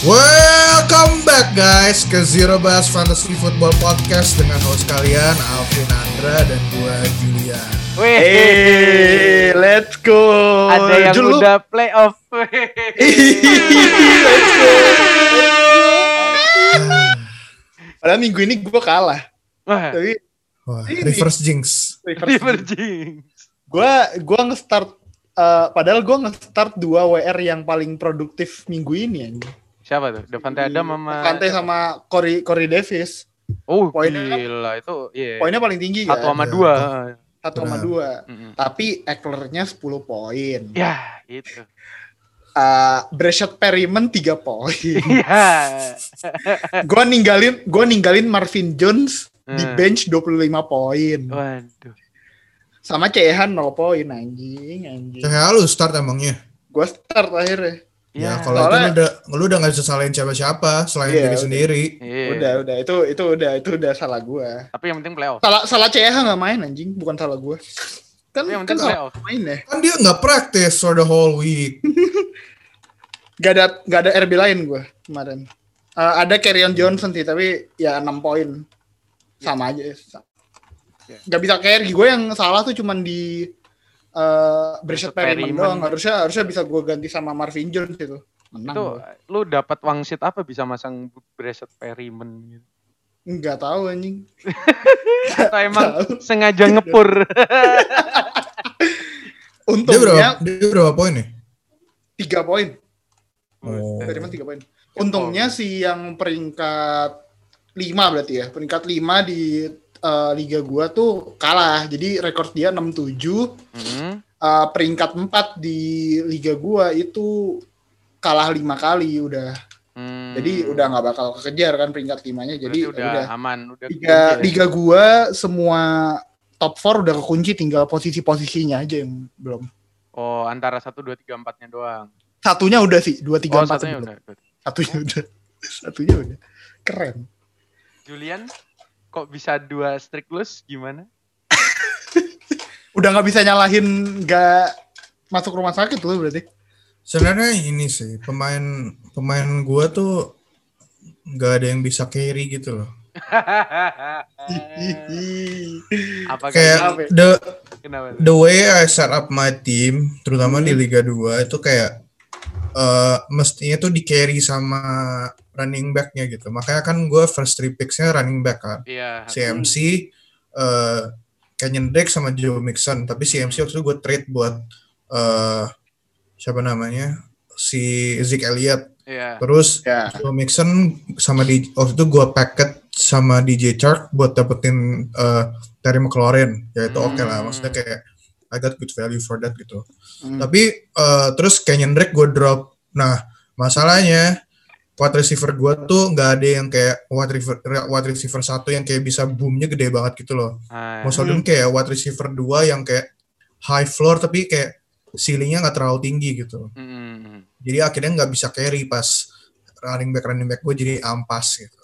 Welcome back guys ke Zero Bas Fantasy Football Podcast dengan host kalian Alvin Andra dan gue Julian. Hey, let's go. Ada yang udah playoff. Let's go. Padahal minggu ini gue kalah. Tapi reverse jinx. Gue nge-start. Padahal gue nge-start 2 WR yang paling produktif minggu ini. Siapa tuh? Davante Adams sama Corey Davis. Oh poinnya, gila itu. Yeah. Poinnya paling tinggi kan? 1,2. Tapi Ekelernya 10 poin. Ya itu. Brechett Perryman 3 poin. Yeah. Gue ninggalin Marvin Jones di bench 25 poin. Waduh. Sama Cehan 0 poin, anjing. Cehan lu start emangnya? Gue start akhirnya. Ya, kalau itu lu udah gak bisa salahin siapa-siapa selain diri sendiri. Yeah. Udah, itu udah salah gue. Tapi yang penting playoff. Salah Cehan gak main anjing, bukan salah gue. Kan yang penting playoff main deh. Kan dia gak practice for the whole week. Gak ada RB lain gue kemarin. Ada Kerryon Johnson sih, tapi ya 6 poin. Sama aja. Gak bisa carry, gue yang salah tuh cuman di Brechett Perryman doang. Harusnya bisa gue ganti sama Marvin Jones itu. Menang itu gue. Lu dapat wangsit apa bisa masang Brechett Perryman gitu? Enggak tahu anjing. Atau emang sengaja ngepur. Untungnya dia berapa poin nih? 3 poin. Oh. Perryman 3 poin. Untungnya si yang peringkat 5 berarti ya. Peringkat 5 di liga gua tuh kalah. Jadi rekor dia 6-7. Peringkat 4 di liga gua itu kalah 5 kali udah. Jadi udah enggak bakal kekejar kan peringkat 5-nya. Jadi udah aman, udah. Liga gua semua top 4 udah kekunci, tinggal posisi-posisinya aja yang belum. Oh, antara 1 2 3 4-nya doang. Satunya udah sih, 2 3 4. Satunya udah. Keren. Julian kok bisa 2 streak loss gimana? Udah gak bisa nyalahin gak masuk rumah sakit lu berarti? Sebenarnya ini sih, pemain gue tuh gak ada yang bisa carry gitu loh. Kayak the way I set up my team, terutama di Liga 2 itu kayak mestinya tuh di carry sama running back-nya gitu. Makanya kan gue first 3 picks-nya running back kan. Yeah. CMC, Kenyan Drake sama Joe Mixon. Tapi CMC waktu itu gue trade buat siapa namanya? Si Zach Elliott. Yeah. Terus Joe Mixon sama waktu itu gue packet sama DJ Chark buat dapetin Terry McLaurin. Ya itu oke lah. Maksudnya kayak I got good value for that gitu. Tapi terus Kenyan Drake gue drop. Nah masalahnya wide receiver gue tuh nggak ada yang kayak wide receiver 1 yang kayak bisa boomnya gede banget gitu loh. Maksudnya kayak wide receiver 2 yang kayak high floor tapi kayak ceilingnya nggak terlalu tinggi gitu. Jadi akhirnya nggak bisa carry pas running back gue jadi ampas gitu.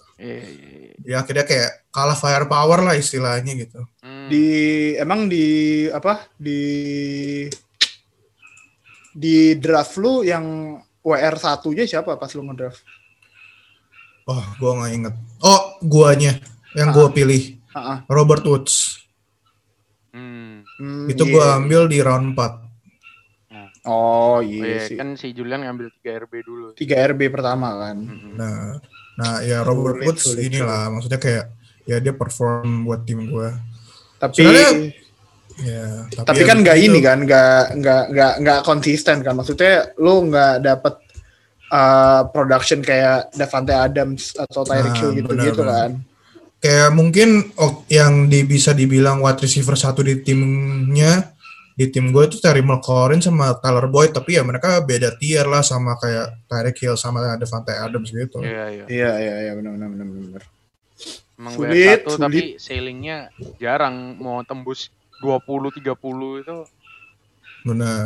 Jadi akhirnya kayak kalah firepower lah istilahnya gitu. Di draft lu yang WR 1-nya siapa pas lu ngedraft? Oh, gue gak inget. Oh, guanya. Yang gue pilih. Robert Woods. Itu gue ambil di round 4. Oh, iya sih. Kan si Julian ngambil 3 RB dulu. 3 RB pertama kan. Nah ya Robert Woods inilah. Maksudnya kayak, ya dia perform buat tim gue. Tapi kan nggak ini kan, nggak konsisten kan, maksudnya lu nggak dapet production kayak Davante Adams atau Tyreek Hill gitu kan. Kayak mungkin yang bisa dibilang wide receiver 1 di timnya, di tim gue itu Terry McLaurin sama Tyler Boyd, tapi ya mereka beda tier lah sama kayak Tyreek Hill sama Davante Adams gitu. Iya benar. Emang sulit. Tapi ceilingnya jarang mau tembus 20-30 itu. Benar.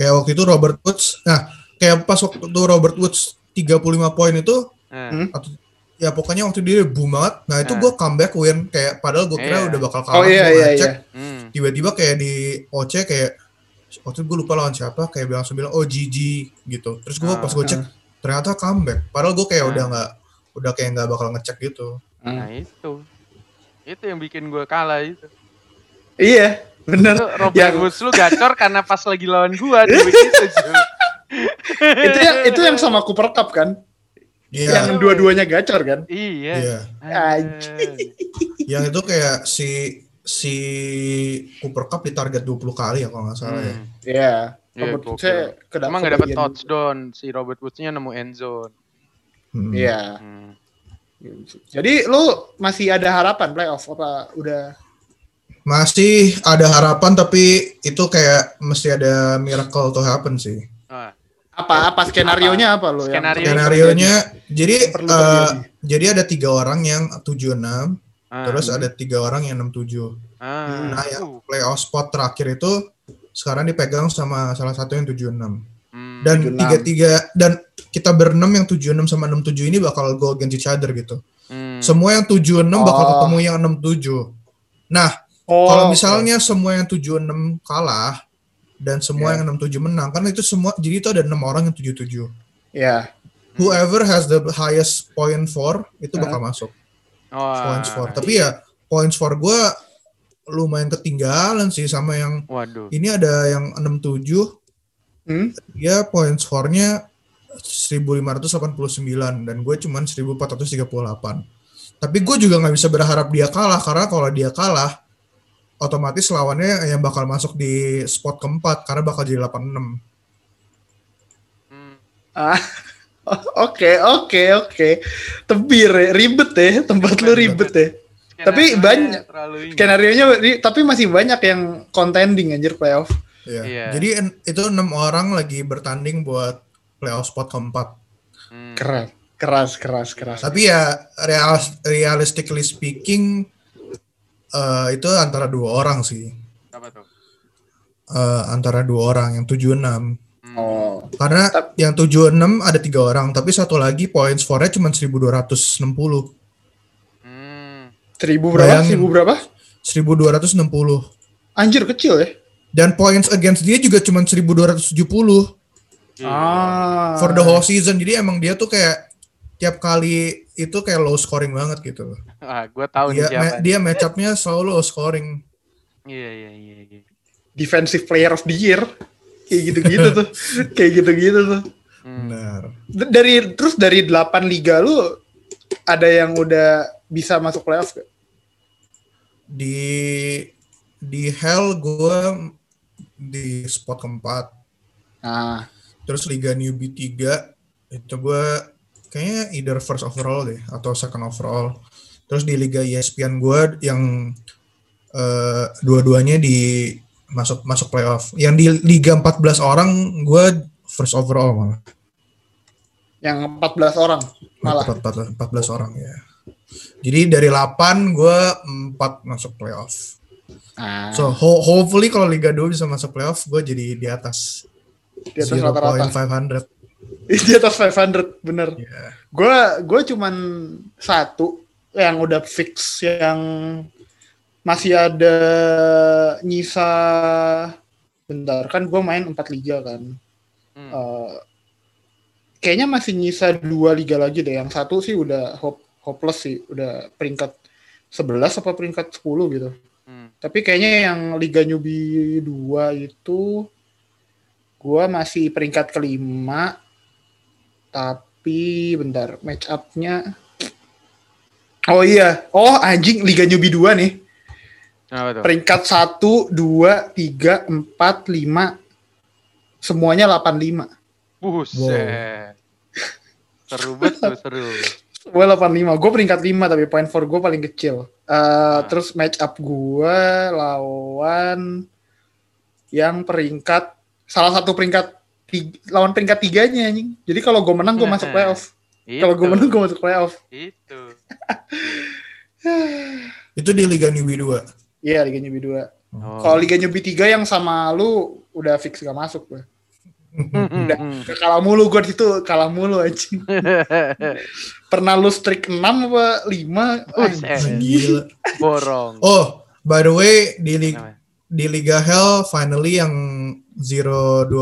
Kayak waktu itu Robert Woods. Nah, kayak pas waktu itu Robert Woods 35 poin itu atau, ya pokoknya waktu dia boom banget. Nah, itu gue comeback win kayak padahal gue kira udah bakal kalah. Tiba-tiba kayak di OC kayak waktu itu gue lupa lawan siapa kayak langsung bilang oh GG gitu. Terus gue pas gue cek ternyata comeback. Padahal gue kayak udah kayak nggak bakal ngecek gitu. Nah itu yang bikin gue kalah itu. Iya, benar. Robert Woods lu gacor karena pas lagi lawan gue di week itu. itu yang sama Cooper Cup kan? Yeah. Yang dua-duanya gacor kan? Iya. Yang itu kayak si Cooper Cup ditarget 20 kali ya kalau nggak salah ya. Iya. Robert Woods emang nggak dapat touchdown. Si Robert Woods-nya nemu end zone. Iya. Jadi lu masih ada harapan playoff apa udah? Masih ada harapan tapi itu kayak mesti ada miracle to happen sih. Apa skenarionya apa lo? Skenarionya jadi ada 3 orang yang 76, terus ada 3 orang yang 67. Nah, yang playoff spot terakhir itu sekarang dipegang sama salah satu yang 76. Dan 3-3 dan kita berenam yang 76 sama 67 ini bakal go against each other gitu. Semua yang 76 bakal ketemu yang 67. Nah, kalau misalnya semua yang 76 kalah dan semua yang 67 menang, karena itu semua jadi itu ada 6 orang yang 77. Yeah. Whoever has the highest point for itu bakal masuk. Points for. Tapi ya points for gue lumayan ketinggalan sih sama yang ini ada yang 67. Dia points for-nya 1589 dan gue cuman 1438. Tapi gue juga nggak bisa berharap dia kalah karena kalau dia kalah, otomatis lawannya yang bakal masuk di spot keempat karena bakal jadi 86. Oke. Tebir, ya. Ribet ya tempat lu ribet ya. Tapi banyak skenarionya, tapi masih banyak yang contending anjir playoff. Iya. Jadi itu 6 orang lagi bertanding buat playoff spot keempat. Keras. Tapi ya realistically speaking itu antara 2 orang sih. Apa tuh? Antara 2 orang yang 76. Oh. Karena yang 76 ada 3 orang, tapi satu lagi points for-nya cuma 1260. 1260. Anjir kecil ya. Dan points against dia juga cuma 1270. For the whole season. Jadi emang dia tuh kayak tiap kali itu kayak low scoring banget gitu. Gue tahu nih siapa. Dia match up-nya selalu low scoring. Iya. Defensive player of the year. Kayak gitu-gitu tuh. Benar. Dari 8 liga lu ada yang udah bisa masuk playoff gak? Di Hell gue di spot keempat. Terus Liga Newbie 3 itu gue kayaknya either first overall deh atau second overall. Terus di Liga ESPN gue yang dua-duanya di masuk playoff. Yang di Liga 14 orang gue first overall malah. Yang 14 orang malah. 14 orang ya. Jadi dari 8 gue 4 masuk playoff. So hopefully kalau Liga 2 bisa masuk playoff gue jadi di atas. Di atas 0. Rata-rata. 500. Di atas 500 bener. Gue cuman 1 yang udah fix, yang masih ada nyisa bentar kan gue main 4 liga kan. Kayaknya masih nyisa 2 liga lagi deh. Yang 1 sih udah hopeless sih, udah peringkat 11 apa peringkat 10 gitu. Tapi kayaknya yang Liga Newbie 2 itu gue masih peringkat 5, tapi bentar, match up-nya. Liga Newbie 2 nih. Peringkat 1, 2, 3, 4, 5. Semuanya 85. Buset. Seru banget tuh, seru. Gue 85, gue peringkat 5 tapi point for gue paling kecil. Terus match up gue lawan yang peringkat salah satu peringkat lawan peringkat 3-nya anjing. Jadi kalau gue menang gue masuk playoff. Kalau gue menang gue masuk playoff. Itu. Itu di Liga Newbie 2. Iya, Liga Newbie 2. Kalau Liga Newbie 3 yang sama lu udah fix gak masuk gue. Udah kalah mulu gue di situ, kalah mulu anjing. Pernah lu streak 6 apa 5? Gila. Borong. Oh, by the way di Liga Hell finally yang 0-12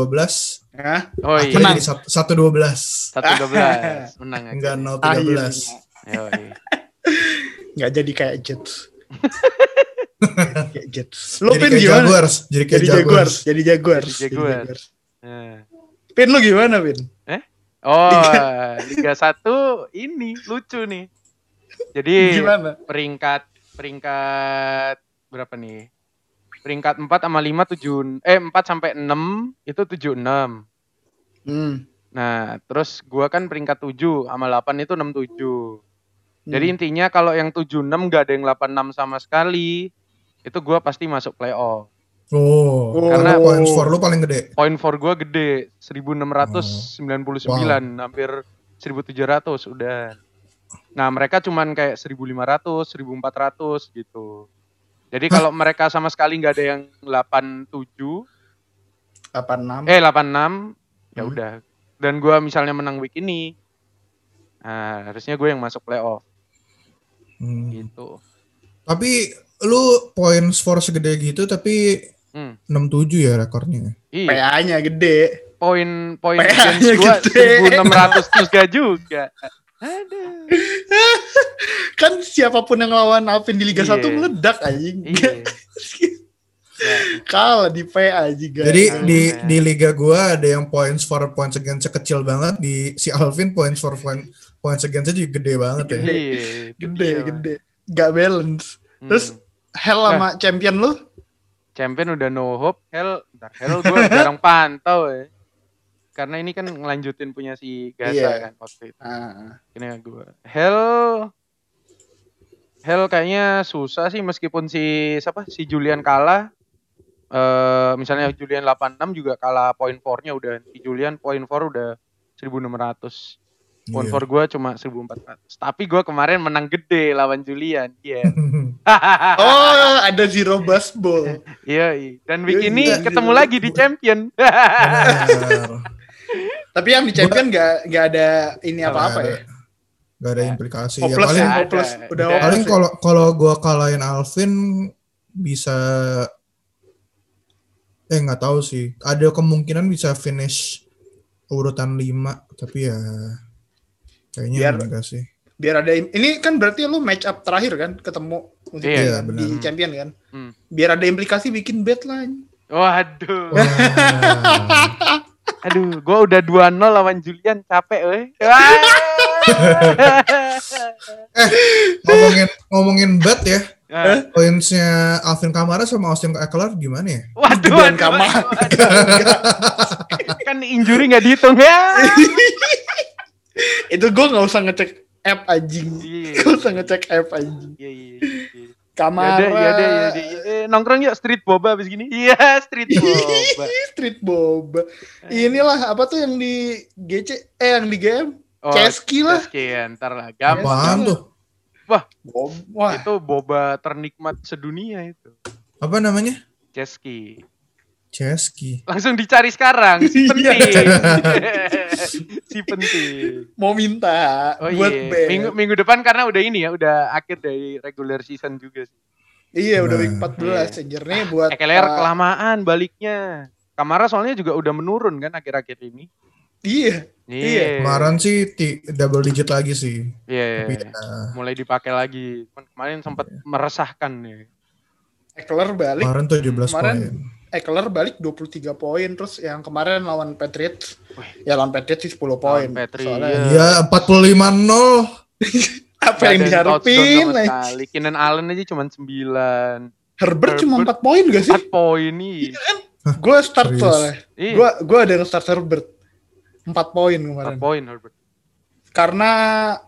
Hah? Oh iya. Menang 1-12. 1-12. Menang aja. Enggak 0-13. Yo. Enggak jadi kayak Jets. Kayak Jets. Lu pin gimana? Jaguars. Jadi Jaguars. Pin lu gimana, Pin? Oh, Liga 1 ini lucu nih. Jadi gimana? Peringkat berapa nih? Peringkat 4 sama 5 7 4 sampai 6 itu 76. Nah, terus gua kan peringkat 7 sama 8 itu 67. Jadi intinya kalau yang 76 enggak ada yang 86 sama sekali, itu gua pasti masuk playoff. Oh, karena poin for lu paling gede. Poin for gua gede, 1699, hampir 1700 udah. Nah, mereka cuman kayak 1500, 1400 gitu. Jadi kalau mereka sama sekali enggak ada yang 86, ya udah. Dan gua misalnya menang week ini, nah, harusnya gue yang masuk playoff. Gitu. Tapi lu poin skor segede gitu tapi 67 ya rekornya. PA-nya gede. Poin against gua 1603 juga. Aduh. Kan siapapun yang lawan Alvin di Liga 1 meledak anjing. Kalah di PA juga. Jadi di liga gua ada yang points for points against kecil banget, di si Alvin points for points against juga gede banget ya. Gede. Gak balance. Terus Hell sama champion lu? Champion udah no hope. Hell gue jarang pantau ya. Karena ini kan ngelanjutin punya si Gaza kan waktu itu. Ini gue. Hell kayaknya susah sih meskipun si Julian kalah. Misalnya Julian 86 juga kalah poin 4-nya udah. Si Julian poin 4 udah 1600. Poin for gue cuma 1400. Tapi gue kemarin menang gede lawan Julian. Yeah. Oh, ada zero bus ball. Iya. Dan week ini ketemu lagi di champion. Tapi yang di champion nggak ada ini apa-apa ya. Nggak ada implikasi. Hopeless ya. Hopeless. Paling kalau gue kalahin Alvin bisa. Nggak tahu sih. Ada kemungkinan bisa finish urutan 5. Tapi ya. Kayaknya enggak sih. Biar ada ini kan berarti lu match up terakhir kan ketemu di champion kan. Biar ada implikasi bikin bet lah. Waduh. Aduh, gua udah 2-0 lawan Julian capek weh. ngomongin bet ya. Poinnya Alvin Kamara sama Austin Ekeler gimana ya? Waduh, Kamara. Kan injury enggak dihitung ya. Itu gue nggak usah ngecek app anjing, Kamara, yaudah. Nongkrong yuk street boba abis gini, street boba. Inilah apa tuh yang di GC, yang di GM, Ceski lah, ntar lah, gampang tuh, wah, itu boba ternikmat sedunia itu. Apa namanya? Ceski. Langsung dicari sekarang, si penting. Mau minta buat band. Minggu depan karena udah ini ya, udah akhir dari regular season juga sih. Iya, udah week 14 sejernya buat Ekeler kelamaan baliknya. Kamara soalnya juga udah menurun kan akhir-akhir ini. Iya. Kemarin sih double digit lagi sih. Iya. Mulai dipakai lagi. Kemarin sempat meresahkan nih. Ekeler balik. Kemarin 17 poin. Ekeler balik 23 poin, terus yang kemarin lawan Patriots, sih 10 poin. Iya, 45-0. Apa yang diharapin? Keenan Allen aja cuma 9. Herbert cuma 4 poin gak sih? 4 poin nih. Iya kan? Gue start soalnya. Gue ada yang start Herbert. 4 poin kemarin. 4 poin Herbert. Karena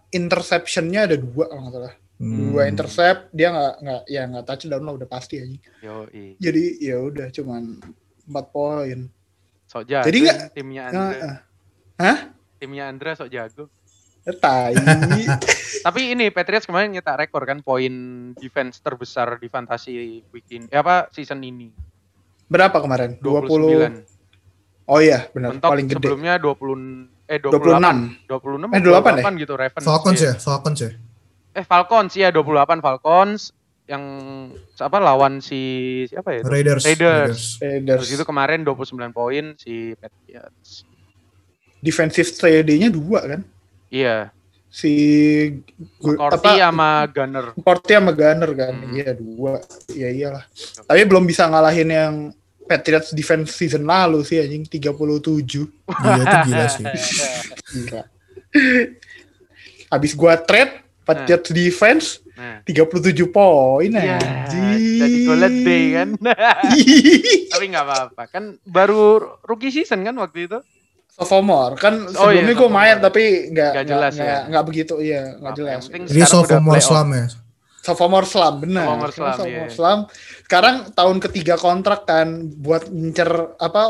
interception-nya ada 2 kalau nggak salah. 2 intercept, dia nggak touchdown lah udah pasti aja. Yoi. Jadi ya udah cuman 4 poin. Sok jago. Jadi nggak timnya Andra. Timnya Andra sok jago. Tai. Tapi ini Patriots kemarin nyetak rekor kan poin defense terbesar di fantasi weekend. Season ini. Berapa kemarin? 29. Oh iya, benar. Mentok paling gede. Sebelumnya 28 gitu Ravens. Falcons ya. Falcons ya 28 Falcons yang apa lawan si siapa ya? Raiders. Terus itu kemarin 29 poin si Patriots. Defensive TD-nya 2 kan? Iya. Si Corti sama Gunner. Corti sama Gunner kan. Iya 2. Iya iyalah. Okay. Tapi belum bisa ngalahin yang Patriots defense season lalu sih anjing 37. Iya itu gila sih. Gila. Abis gua trade Patriots defense 37 poin anjing. Jadi golet day kan. Tapi enggak apa-apa. Kan baru rookie season kan waktu itu. Sophomore kan sebelumnya gue main tapi nggak begitu ya nggak jelas. Jadi sophomore slam ya. Sophomore slam benar. Sophomore slam. Sekarang tahun ketiga kontrak kan buat ngincer apa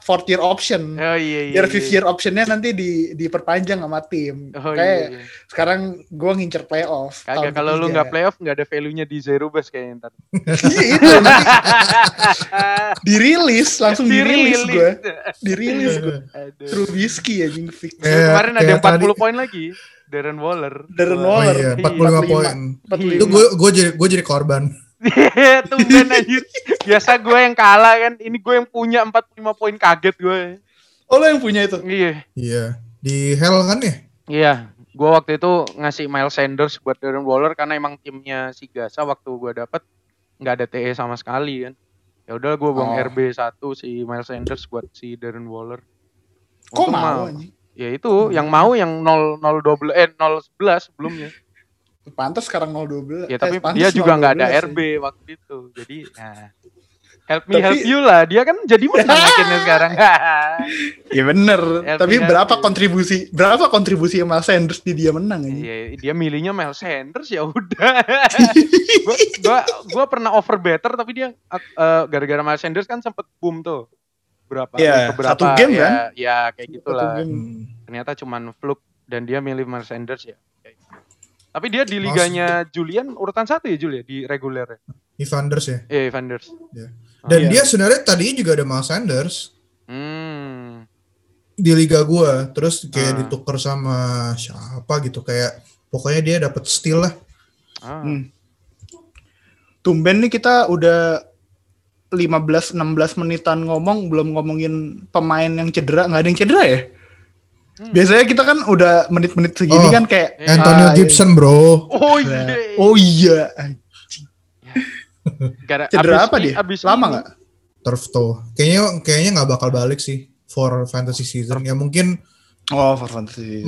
fourth year option. Oh iya. Biar fifth year optionnya nanti diperpanjang sama tim. Oh, kayak sekarang gue ngincer playoff. Kagak kalau lu nggak playoff nggak ada value-nya di zero base kayaknya ntar. Iya itu. Dirilis langsung gue. Trubisky anjing fix. Kemarin ada 40 poin lagi Darren Waller. Oh, iya. 45 poin. Itu gue jadi korban. Tumben anjir. Biasa gue yang kalah kan. Ini gue yang punya 45 poin, kaget gue. Oh, lo yang punya itu. Iya. Di hell kan ya? Iya. Gue waktu itu ngasih Miles Sanders buat Darren Waller karena emang timnya si Gasa waktu gue dapet nggak ada TE sama sekali kan. Ya udah gue buang RB1 si Miles Sanders buat si Darren Waller. Kok mau anjing? Ya itu yang mau yang 0-0-12 sebelumnya. Pantas sekarang 0-12. Ya tapi dia juga enggak ada RB sih waktu itu. Jadi help you lah. Dia kan jadi menang akhirnya sekarang. Iya bener. Tapi berapa kontribusi Miles Sanders di dia menang aja. Iya, dia milihnya Miles Sanders ya udah. Gua pernah over better tapi dia gara-gara Miles Sanders kan sempet boom tuh. Berapa, satu game ya, kan? Ya kayak gitulah. Ternyata cuman fluke dan dia milih Miles Sanders ya. Tapi dia di liganya Julian urutan 1 ya Julian di regulernya. Evanders ya. Iya Evanders. Ya. Dan dia sebenarnya tadinya juga ada Miles Sanders. Di liga gua, terus kayak ditukar sama siapa gitu kayak pokoknya dia dapat steal lah. Tumben nih kita udah 15-16 menitan ngomong belum ngomongin pemain yang cedera, nggak ada yang cedera ya? Biasanya kita kan udah menit-menit segini kan kayak Antonio Gibson bro. Oh iya. Cedera apa dia? Lama nggak? Turf toe. Kayaknya nggak bakal balik sih for fantasy season. Ya mungkin. Oh for fantasy.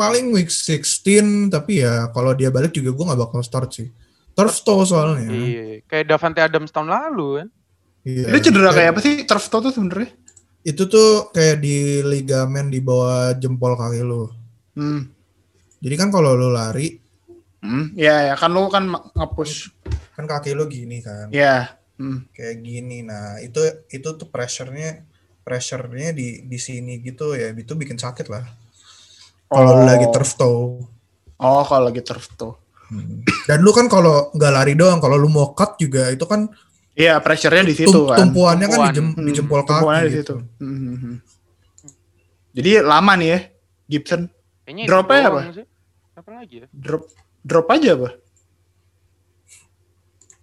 Paling week 16 tapi ya kalau dia balik juga gue nggak bakal start sih. Turf toe soalnya. Iya. Kayak Davante Adams tahun lalu kan. Iya, itu cedera kayak apa sih turf toe tuh sebenarnya? Itu tuh kayak di ligamen di bawah jempol kaki lu. Jadi kan kalau lu lari, ya kan lu kan nge-push kan kaki lu gini kan. Iya. Kayak gini. Nah, itu tuh pressure-nya di sini gitu ya. Itu bikin sakit lah. Kalau lu lagi turf toe. Oh, kalau lagi turf toe. Dan lu kan kalau enggak lari doang, kalau lu mau cut juga itu kan iya, pressure-nya di situ kan. Tumpuannya kan di jempol kaki. Tumpuannya di situ. Gitu. Jadi lama nih ya Gibson. Kayaknya drop-nya apa? Apa lagi ya? Drop aja apa?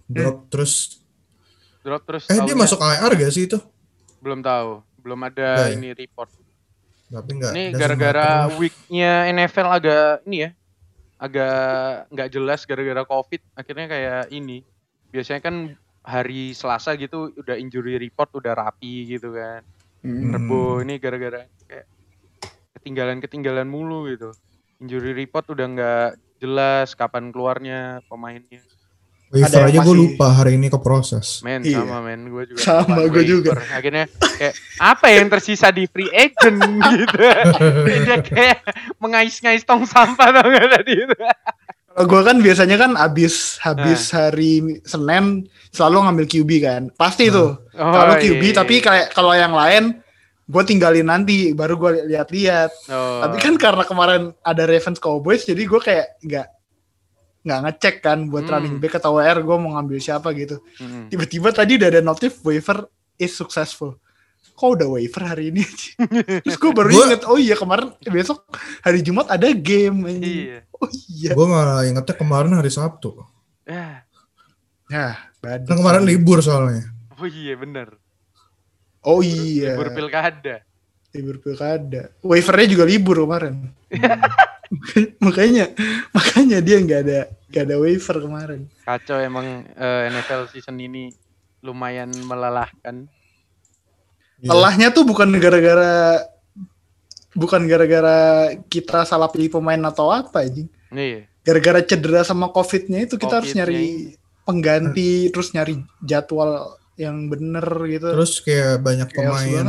Drop terus. Dia masuk IR gak sih itu? Belum tahu. Belum ada ini report. Tapi enggak. Ini gara-gara week-nya NFL agak ini ya. Agak enggak jelas gara-gara Covid akhirnya kayak ini. Biasanya kan hari Selasa gitu udah injury report udah rapi gitu kan. Rebo ini gara-gara kayak ketinggalan mulu gitu. Injury report udah nggak jelas kapan keluarnya pemainnya. Waiver aja gue lupa hari ini keproses. Sama gue juga. Akhirnya kayak apa yang tersisa di free agent gitu. Dia kayak mengais-ngais tong sampah tau nggak tadi itu. Gue kan biasanya kan habis hari Senin selalu ngambil QB kan. Pasti tuh. Selalu QB tapi kayak kalau yang lain gue tinggalin nanti baru gue lihat-lihat. Tapi kan karena kemarin ada Ravens Cowboys jadi gue kayak nggak ngecek kan buat running back atau WR gue mau ngambil siapa gitu. Tiba-tiba tadi udah ada notif waiver is successful. Kok udah waiver hari ini? Terus gue baru inget, oh iya kemarin besok hari Jumat ada game. Iya. Oh iya. Gue malah ingetnya kemarin hari Sabtu. Nah, badut. Nah, kemarin libur soalnya. Oh iya, benar. Oh iya. Libur pilkada. Waivernya juga libur kemarin. makanya dia nggak ada waiver kemarin. Kacau emang NFL season ini lumayan melelahkan. Yeah. Lelahnya tuh bukan gara-gara kita salah pilih pemain atau apa aja. Yeah. Gara-gara cedera sama COVID-nya itu kita harus nyari pengganti, terus nyari jadwal yang bener gitu. Terus kayak banyak pemain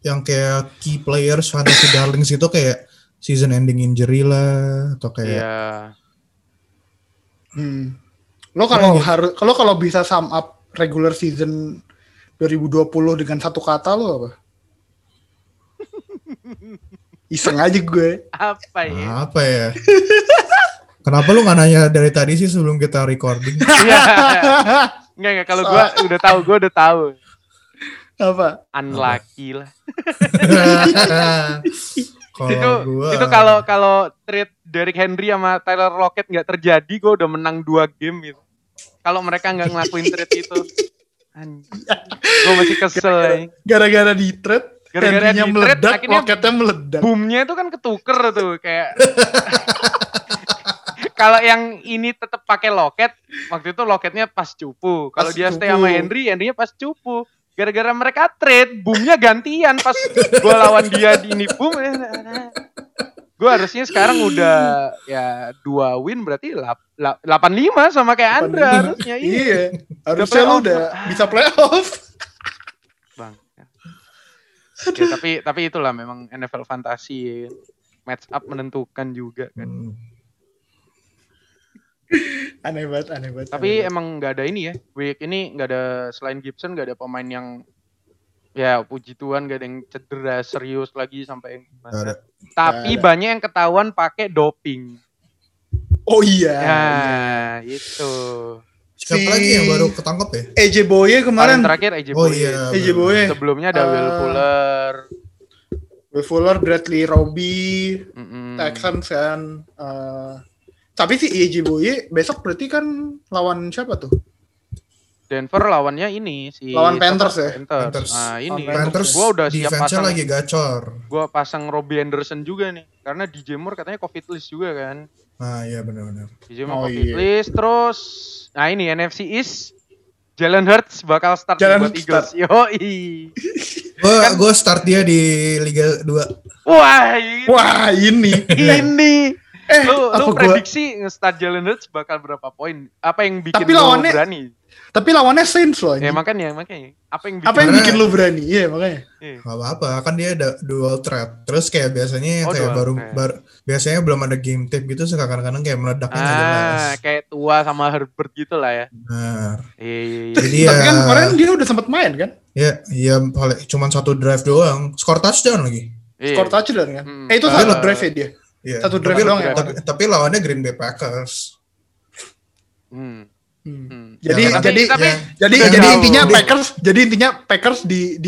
yang kayak key players, fantasy darlings itu kayak season ending injury lah atau kayak. Yeah. Lo kalau bisa sum up regular season 2020 dengan satu kata lo apa? Iseng aja gue. Apa ya? Kenapa lu nggak nanya dari tadi sih sebelum kita recording? Enggak. Kalau gue udah tahu. Apa? Unlucky lah. Itu kalau trade Derrick Henry sama Tyler Lockett nggak terjadi, gue udah menang 2 game gitu. Kalau mereka nggak ngelakuin trade itu, gue masih kesel. Gara-gara di trade, Henry-nya meledak, Lockett-nya meledak. Boom-nya itu kan ketuker tuh kayak. Kalau yang ini tetap pakai Lockett, waktu itu Lockett-nya pas cupu. Kalau dia stay sama Henry, Henry-nya pas cupu. Gara-gara mereka trade, boom-nya gantian. Pas gue lawan dia di ini boom. Gue harusnya sekarang udah ya 2 win berarti 8-5 sama kayak Andra harusnya. Iya. Harusnya lo udah bisa playoff. Bang. Ya, tapi itulah memang NFL fantasi. Match up menentukan juga kan. Aneh banget. Tapi emang nggak ada ini ya. Week ini nggak ada, selain Gibson nggak ada pemain yang ya puji Tuhan nggak ada yang cedera serius lagi sampai yang gimana. Tapi banyak yang ketahuan pakai doping. Oh iya. Nah itu. Siapa lagi yang baru ketangkep ya? Eje Boye kemarin. Paling terakhir Eje Boye. Oh iya. Eje Boye. Sebelumnya ada Will Fuller, Bradley Roby, Texans kan. Tapi si Eje Boye besok berarti kan lawan siapa tuh? Denver lawannya ini si lawan Panthers ya. Panthers. Nah, ini Panthers. Gua udah siap pasang lagi gacor. Gua pasang Robbie Anderson juga nih karena DJ Moore katanya COVID list juga kan. Nah, iya benar. DJ Moore COVID list terus. Nah, ini NFC East. Jalen Hurts bakal start buat Eagles. Yoi. Gue start dia di Liga 2. Wah, ini. Lu prediksi nge-start Jalen Hurts bakal berapa poin? Apa yang bikin lu berani? Tapi lawannya Saints loh. Ya makanya. Apa yang bikin lu berani? Iya, makanya. Enggak apa-apa, kan dia ada dual threat. Terus kayak biasanya kayak biasanya belum ada game tape gitu, kadang-kadang kayak meledaknya aja guys. Kayak tua sama Herbert gitu lah ya. Benar. Iya. Jadi tapi kan kemarin dia udah sempat main kan? Iya, cuma 1 drive doang. Skor touchdown lagi. Skor touchdown kan? Itu satu drive dia. Yeah. Satu drive doang ya. Tapi lawannya Green Bay Packers. Jadi intinya Packers di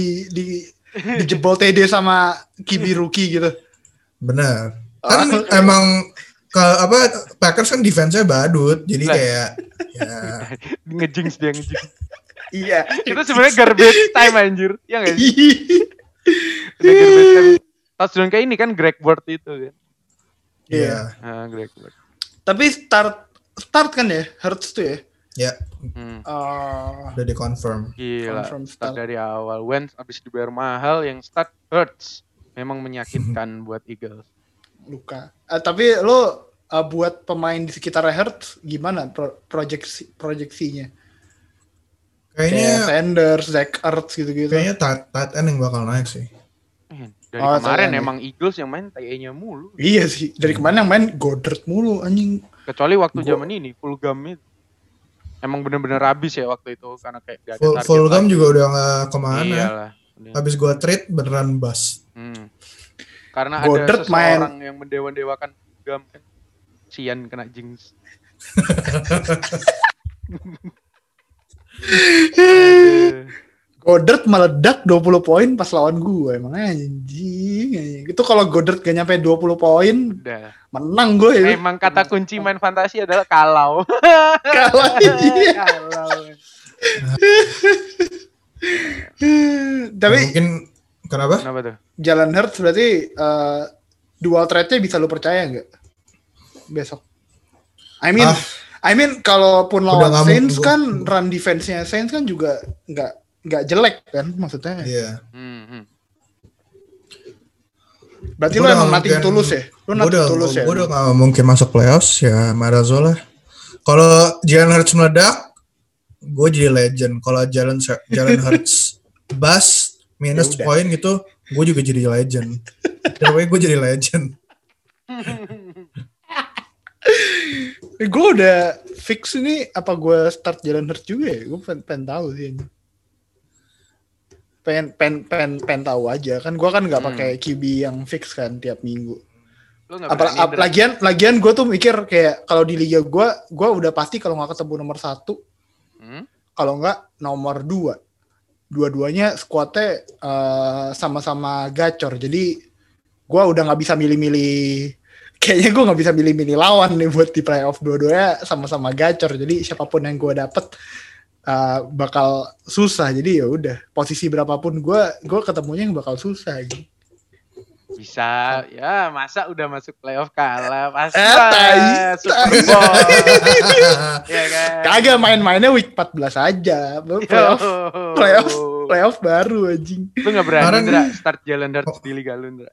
jebol TD sama Kibi Ruki gitu. Benar. Kan emang Packers kan defense-nya badut. Jadi kayak ngejinx dia. Iya. Itu sebenarnya garbage time anjir. Iya enggak sih? Udah garbage time. Pas dong kayak ini kan Greg Ward itu kan. Iya. Greg Ward. Tapi start kan ya Hurts tuh ya. Ya. Udah dikonfirm. Gila. Start dari awal. Wentz abis dibayar mahal, yang start Hurts. Memang menyakitkan buat Eagles. Luka. Tapi lo buat pemain di sekitar Hurts gimana proyeksinya? Kayaknya Sanders, Zach Ertz gitu-gitu. Kayaknya tight end yang bakal naik sih. Dari kemarin emang Eagles yang main TE-nya mulu. Iya sih, dari kemarin yang main Goddard mulu anjing. Kecuali waktu zaman ini Fulgham itu. Emang bener-bener habis ya waktu itu karena kayak gak ada target. Fulgham juga udah gak kemana. Iyalah. Habis gua trade beneran bust. Karena Goddard ada seseorang yang mendewa-dewakan Fulgham kan. Sian kena jinx. Goddard meledak 20 poin pas lawan gue. Emang anjing. Itu kalau Goddard gak nyampe 20 poin, menang gue ya. Emang kata kunci main fantasi adalah kalau. Kalau. Tapi mungkin kenapa tuh? Jalen Hurts berarti dual threat-nya bisa lu percaya enggak? Besok. I mean kalaupun lawan Saints kan run defense-nya Saints kan juga enggak jelek kan maksudnya. Iya. Yeah. Berarti lu emang nothing to lose ya? Lu nothing to lose ya? Gue udah gak mungkin masuk playoffs ya, Marazola. Kalau Jalen Hurts meledak, gue jadi legend. Kalau Jalen Hurts bust minus poin gitu, gue juga jadi legend. Tapi gue jadi legend. Gue udah fix ini, apa gue start Jalen Hurts juga ya? Gue pengen tahu sih. Pengen tahu aja kan, gue kan nggak pakai QB yang fix kan tiap minggu. Lagian gue tuh mikir kayak kalau di liga gue udah pasti kalau nggak ketemu nomor 1, kalau nggak nomor 2, dua-duanya squadnya sama-sama gacor. Jadi gue udah nggak bisa milih-milih. Kayaknya gue nggak bisa milih-milih lawan nih buat di playoff, dua-duanya sama-sama gacor. Jadi siapapun yang gue dapet bakal susah. Jadi ya udah posisi berapapun gue ketemunya yang bakal susah gitu. Bisa ya, masa udah masuk playoff kalah pasti Super Bowl. Ya kan? Kagak, main-mainnya week 14 aja. Playoff baru anjing. Lu enggak berani start Jalen Hurts di liga lu, Ndra?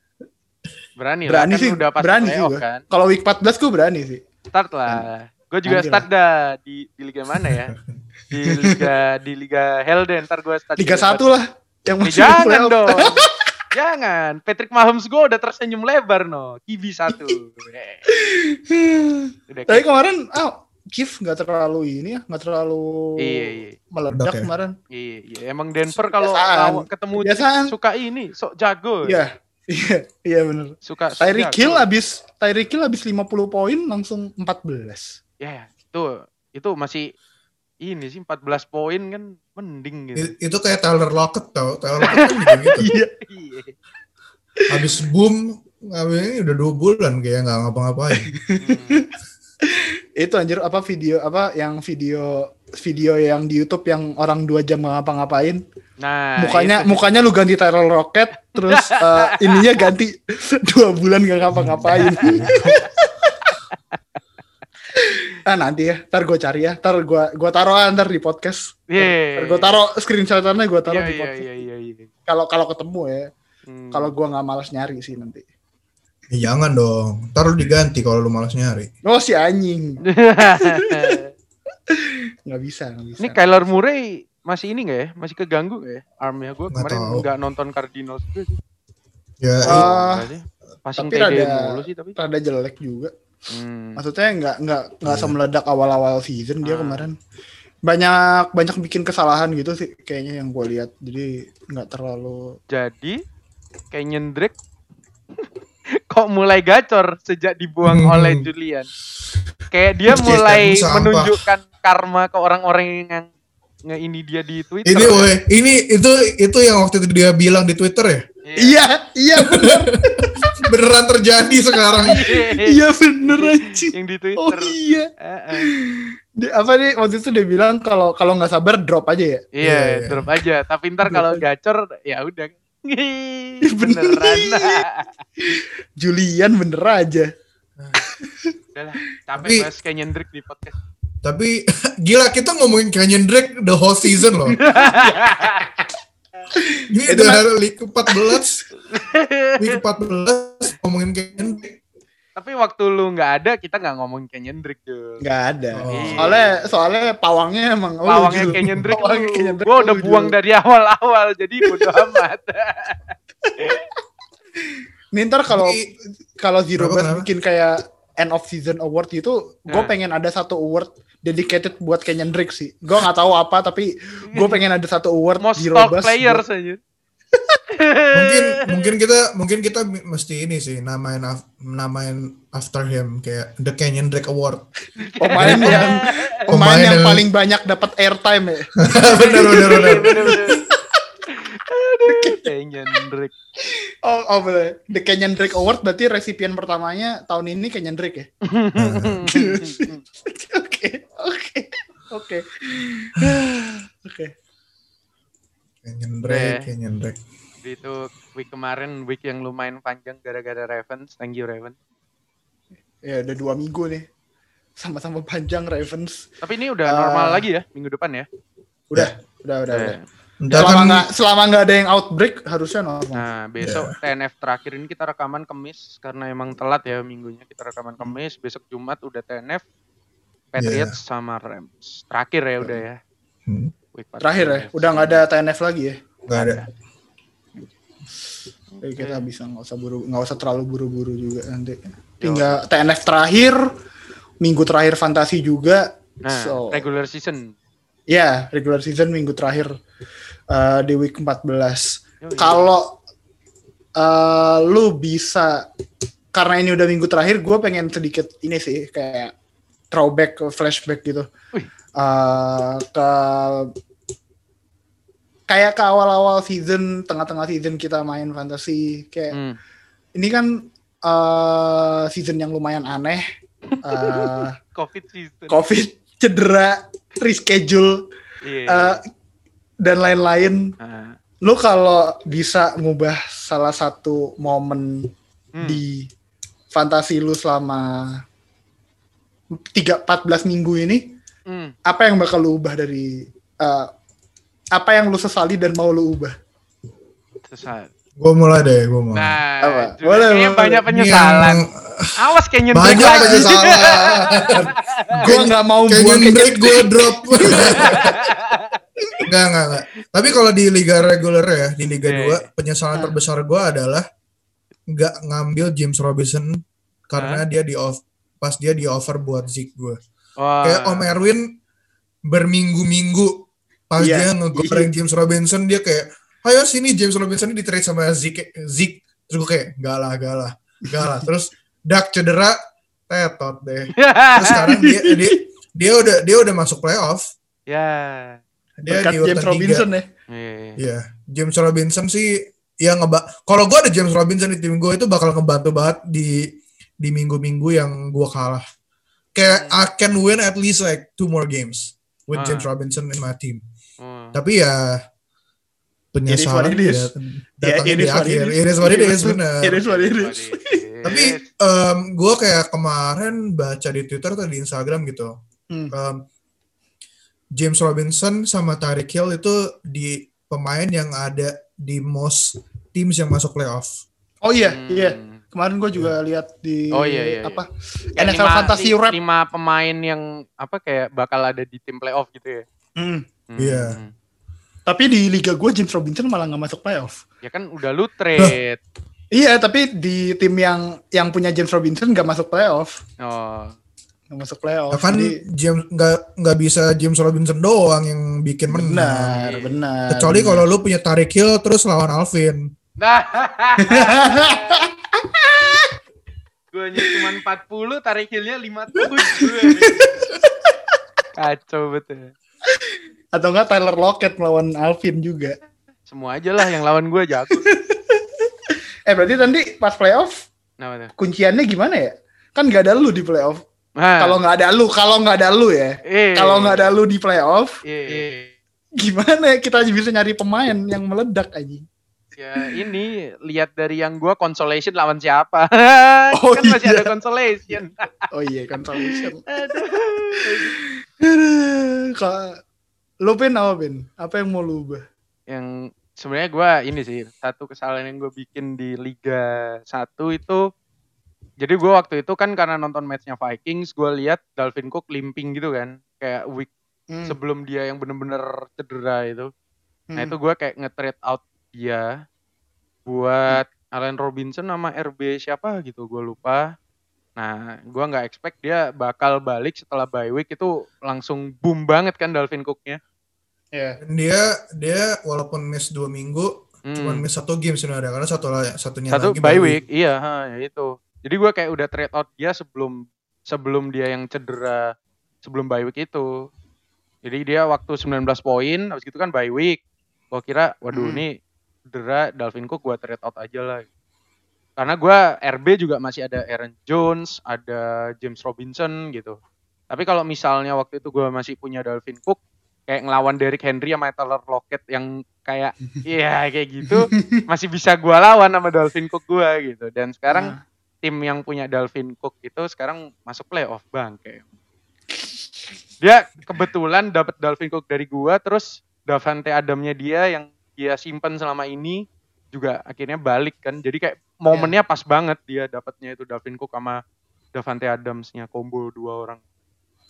Berani lah, sih, kan udah pasti playoff juga. Kan. Kalau week 14 gue berani sih. Start lah. Gue juga Anjil start dah di liga mana ya? Di liga Helden, ntar gue start Liga 1 lah yang masih jangan playoff. Dong. Jangan, Patrick Mahomes gue udah tersenyum lebar no. Kibi 1. Tapi kemarin Kif nggak terlalu ini ya, nggak terlalu meledak ya. Kemarin. Iya, emang Denver kalau ketemu biasaan. Suka ini, sok jago. Iya benar. Suka. Tyreek Hill abis 50 poin langsung 14. Ya, itu masih ini sih 14 poin kan mending gitu. Itu kayak Tyler Lockett tau. Tyler Lockett kan gitu. Iya. Habis boom, ini udah 2 bulan kayak enggak ngapa-ngapain. Itu anjir video yang di YouTube yang orang 2 jam ngapa-ngapain. Nah, mukanya lu ganti Tyler Lockett terus ininya ganti 2 bulan enggak ngapa-ngapain. Nanti ya, ntar gue cari ya, ntar gue taruh ntar di podcast. Gue taruh screenshotannya, gue taruh di podcast. Kalau ketemu ya, kalau gue nggak malas nyari sih nanti. Jangan dong, ntar lu diganti kalau lu malas nyari. Oh si anjing. Nggak bisa. Ini Kyler Murray masih ini nggak ya? Masih keganggu nggak ya? Armnya gue kemarin nggak nonton Cardinals juga sih. Ya. Passing TD mulu sih tapi. Rada jelek juga. Maksudnya nggak semeledak awal-awal season dia kemarin. Banyak bikin kesalahan gitu sih kayaknya yang gue lihat. Jadi nggak terlalu. Jadi Kenyan Drake kok mulai gacor sejak dibuang oleh Julian. Kayak dia mulai menunjukkan karma ke orang-orang yang ini dia di Twitter. Ini yang waktu itu dia bilang di Twitter ya. Iya benar. Beneran terjadi sekarang. Iya bener anjing. Yang di Twitter. Oh iya. Apa nih waktu itu dia bilang kalau nggak sabar drop aja ya. Iya. Drop aja. Tapi ntar kalau gacor ya udah. Beneran. Julian bener aja. Udahlah. Capek bahas Kenyan Drake di podcast. Tapi gila kita ngomongin Kenyan Drake the whole season loh. Ini itu udah week 14 ngomongin Kendrick. Tapi waktu lu gak ada, kita gak ngomongin Kendrick tuh. Gak ada. Soalnya pawangnya emang pawangnya Kendrick. Gue udah buang dari awal-awal, jadi bodo amat. Ini ntar kalau Zero Best bikin kayak end of season award itu, gue pengen ada satu award dedicated buat Kenyan Drake sih. Gue gak tahu apa, tapi gue pengen ada satu award di Robust. Most player saja. mungkin kita mesti ini sih namain after him kayak The Kenyan Drake Award. Pemain yang paling banyak dapat airtime ya. Bener. Kenyan Drake. Oh boleh. The Kenyan Drake Award berarti resipien pertamanya tahun ini Kenyan Drake ya? Oke. Kenyan Drake. Itu week kemarin, week yang lumayan panjang gara-gara Ravens. Thank you Ravens. Ya udah 2 minggu nih. Sama-sama panjang Ravens. Tapi ini udah normal lagi ya minggu depan ya? Udah. Selama nggak ada yang outbreak harusnya normal. Nah besok TNF terakhir ini kita rekaman Kemis karena emang telat ya minggunya kita rekaman Kemis. Besok Jumat udah TNF Patriots sama Rams terakhir ya udah ya. Terakhir ya udah nggak ada TNF lagi ya. Nggak ada. Jadi kita bisa nggak usah terlalu buru-buru juga nanti. Tinggal TNF terakhir minggu terakhir fantasi juga. Nah regular season. Ya, regular season minggu terakhir di week 14. Kalau lu bisa, karena ini udah minggu terakhir, gue pengen sedikit ini sih, kayak throwback, flashback gitu. Kayak ke awal-awal season, tengah-tengah season kita main fantasy. Kayak, ini kan season yang lumayan aneh. COVID season. COVID. Cedera, reschedule, dan lain-lain. Lo kalau bisa ngubah salah satu momen di fantasi lo selama 14 minggu ini, apa yang bakal lo ubah dari apa yang lo sesali dan mau lo ubah? Gue mulai. Nah, kayaknya banyak penyesalan. Awas Kenyan Drake lagi. Gue gak mau buang Kenyan Drake, gue drop. Enggak. Tapi kalau di Liga reguler ya, di Liga 2, penyesalan terbesar gue adalah gak ngambil James Robinson karena dia di offer buat Zeke gue. Kayak Om Erwin berminggu-minggu pas dia ngegoreng James Robinson, dia kayak, ayo sini James Robinson ini di-trade sama Zeke. Terus gue kayak, gak lah. Terus Dak cedera, tetot deh. Terus sekarang dia udah masuk playoff. Ya. Dia di James Robinson 3. Ya. Iya. James Robinson sih ya kalau gue ada James Robinson di tim gue itu bakal ngebantu banget di minggu-minggu yang gue kalah. Kayak I can win at least like 2 more games with James Robinson in my team. Tapi ya penyesalan datangnya di akhir. It is what it is. Tapi gue kayak kemarin baca di Twitter atau di Instagram gitu, James Robinson sama Tyreek Hill itu di pemain yang ada di most teams yang masuk playoff. Oh iya. Kemarin gue juga lihat di apa ya, NFL Fantasy Rap 5 pemain yang apa kayak bakal ada di tim playoff gitu ya. Tapi di liga gue James Robinson malah nggak masuk playoff. Ya kan udah lu trade. Iya, tapi di tim yang punya James Robinson nggak masuk playoff. Nggak masuk playoff. Nah, kan nggak bisa James Robinson doang yang bikin menang. Benar. Kecuali kalau lu punya Tyreek Hill terus lawan Alvin. Nah, gue cuma 40, Tyreek Hillnya 57. Kacau betul. Atau nggak Tyler Lockett melawan Alvin juga. Semua aja lah yang lawan gue jago. Berarti nanti pas playoff, kunciannya gimana ya? Kan gak ada lu di playoff. Kalau gak ada lu ya. Kalau gak ada lu di playoff, gimana ya kita bisa nyari pemain yang meledak aja? Ya ini, lihat dari yang gue consolation lawan siapa. Kan masih ada consolation. Consolation. Lu Pin? Apa yang mau lu ubah? Yang... Sebenarnya gue ini sih, satu kesalahan yang gue bikin di Liga 1 itu, jadi gue waktu itu kan karena nonton matchnya Vikings, gue lihat Dalvin Cook limping gitu kan, kayak week sebelum dia yang bener-bener cedera itu. Nah itu gue kayak nge-trade out dia buat Allen Robinson sama RB siapa gitu, gue lupa. Nah gue gak expect dia bakal balik setelah bye week itu langsung boom banget kan Dalvin Cooknya. Dia walaupun miss 2 minggu cuman miss 1 game sebenarnya karena satunya lagi bye week. Itu. Jadi gue kayak udah trade out dia sebelum dia yang cedera sebelum bye week itu. Jadi dia waktu 19 poin habis itu kan bye week. Gue kira waduh ini cedera, Dalvin Cook gue trade out aja lah. Karena gue RB juga masih ada Aaron Jones, ada James Robinson gitu. Tapi kalau misalnya waktu itu gue masih punya Dalvin Cook, kayak ngelawan Derrick Henry sama Tyler Lockett yang kayak, iya kayak gitu, masih bisa gue lawan sama Dalvin Cook gue gitu. Dan sekarang tim yang punya Dalvin Cook itu sekarang masuk playoff bang. Kayak. Dia kebetulan dapat Dalvin Cook dari gue, terus Davante Adamsnya dia yang dia simpen selama ini juga akhirnya balik kan. Jadi kayak momennya pas banget dia dapatnya itu Dalvin Cook sama Davante Adamsnya, combo dua orang.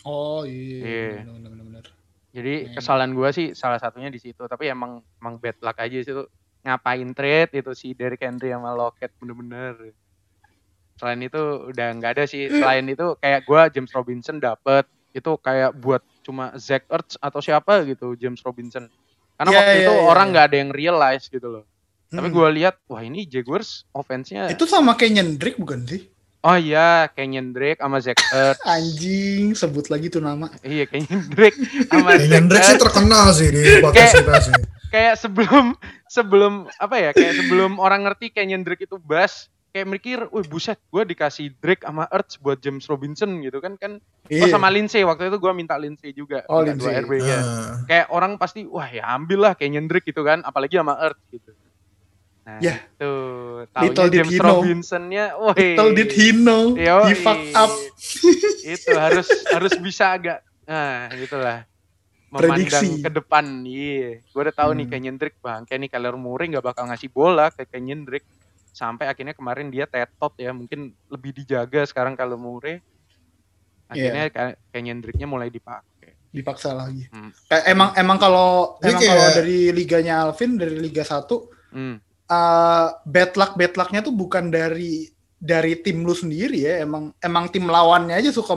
Oh iya. Benar. Jadi kesalahan gue sih salah satunya di situ. Tapi emang bad luck aja sih tuh. Ngapain trade itu si Derrick Henry sama Lockett bener-bener. Selain itu udah nggak ada sih. Selain itu kayak gue James Robinson dapet itu kayak buat cuma Zach Ertz atau siapa gitu James Robinson. Karena waktu itu orang nggak ada yang realize gitu loh. Tapi gue lihat, wah ini Jaguars offense-nya. Itu sama Kenyan Drake bukan sih? Oh iya, Kenyan Drake sama Zach Ertz. Anjing, sebut lagi tuh nama. Iya, Kenyan Drake sama Zach Ertz. Kenyan Drake sih terkenal sih di podcast kita sih. Kayak sebelum orang ngerti Kenyan Drake itu bass, kayak mikir, wih buset, gue dikasih Drake sama Ertz buat James Robinson gitu kan. Oh, sama Lindsay, waktu itu gue minta Lindsay juga. Oh Lindsay. Kayak orang pasti, wah ya ambil lah Kenyan Drake gitu kan, apalagi sama Ertz gitu. Nah, yeah. Tuh, little did James Robinson-nya, little did he know, he fucked up. Itu harus bisa agak, nah gitulah, memandang ke depan. Iya, gue udah tahu nih Kenyan Drake bang, kayak nih Kyler Murray nggak bakal ngasih bola ke Kenyan Drake sampai akhirnya kemarin dia tetot ya, mungkin lebih dijaga sekarang Kyler Murray. Akhirnya Kenyan Drake-nya mulai dipaksa lagi. Emang kalau dari liganya Alvin, dari Liga 1 bad luck-nya tuh bukan dari tim lu sendiri ya, emang tim lawannya aja suka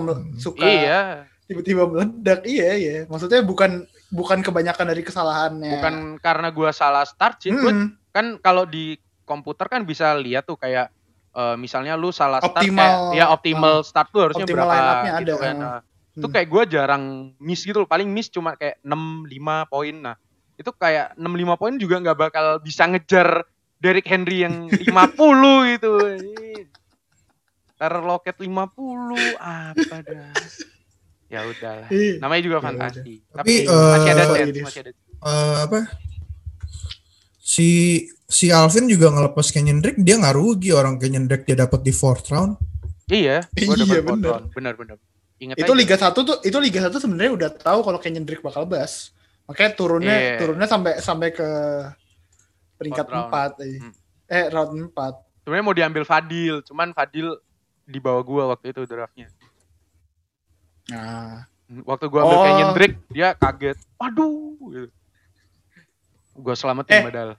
tiba-tiba meledak. Iya maksudnya bukan kebanyakan dari kesalahannya, bukan karena gua salah start sih. Kan kalau di komputer kan bisa lihat tuh kayak misalnya lu salah start optimal start tuh harusnya berapa gitu ada, kan. Itu kayak gua jarang miss gitu loh, paling miss cuma kayak 6-5 poin. Nah itu kayak 65 poin juga gak bakal bisa ngejar Derrick Henry yang 50 gitu. Taruh Lockett 50 apa dah. Ya udahlah. Namanya juga fantasi. Tapi masih ada chance. Si Alvin juga ngelepas Kenyan Drake, dia gak rugi. Orang Kenyan Drake dia dapat di 4th round. Iya, gua dapat 4th round. Benar. Itu aja. Liga 1 tuh, itu Liga 1 sebenarnya udah tahu kalau Kenyan Drake bakal bust. Makanya turunnya sampai ke peringkat 4. Round 4. Sebenarnya mau diambil Fadil, cuman Fadil di bawah gua waktu itu draftnya. Nah, waktu gua ambil Kenyan Drake, dia kaget. Aduh. Gitu. Gua selamatin padahal.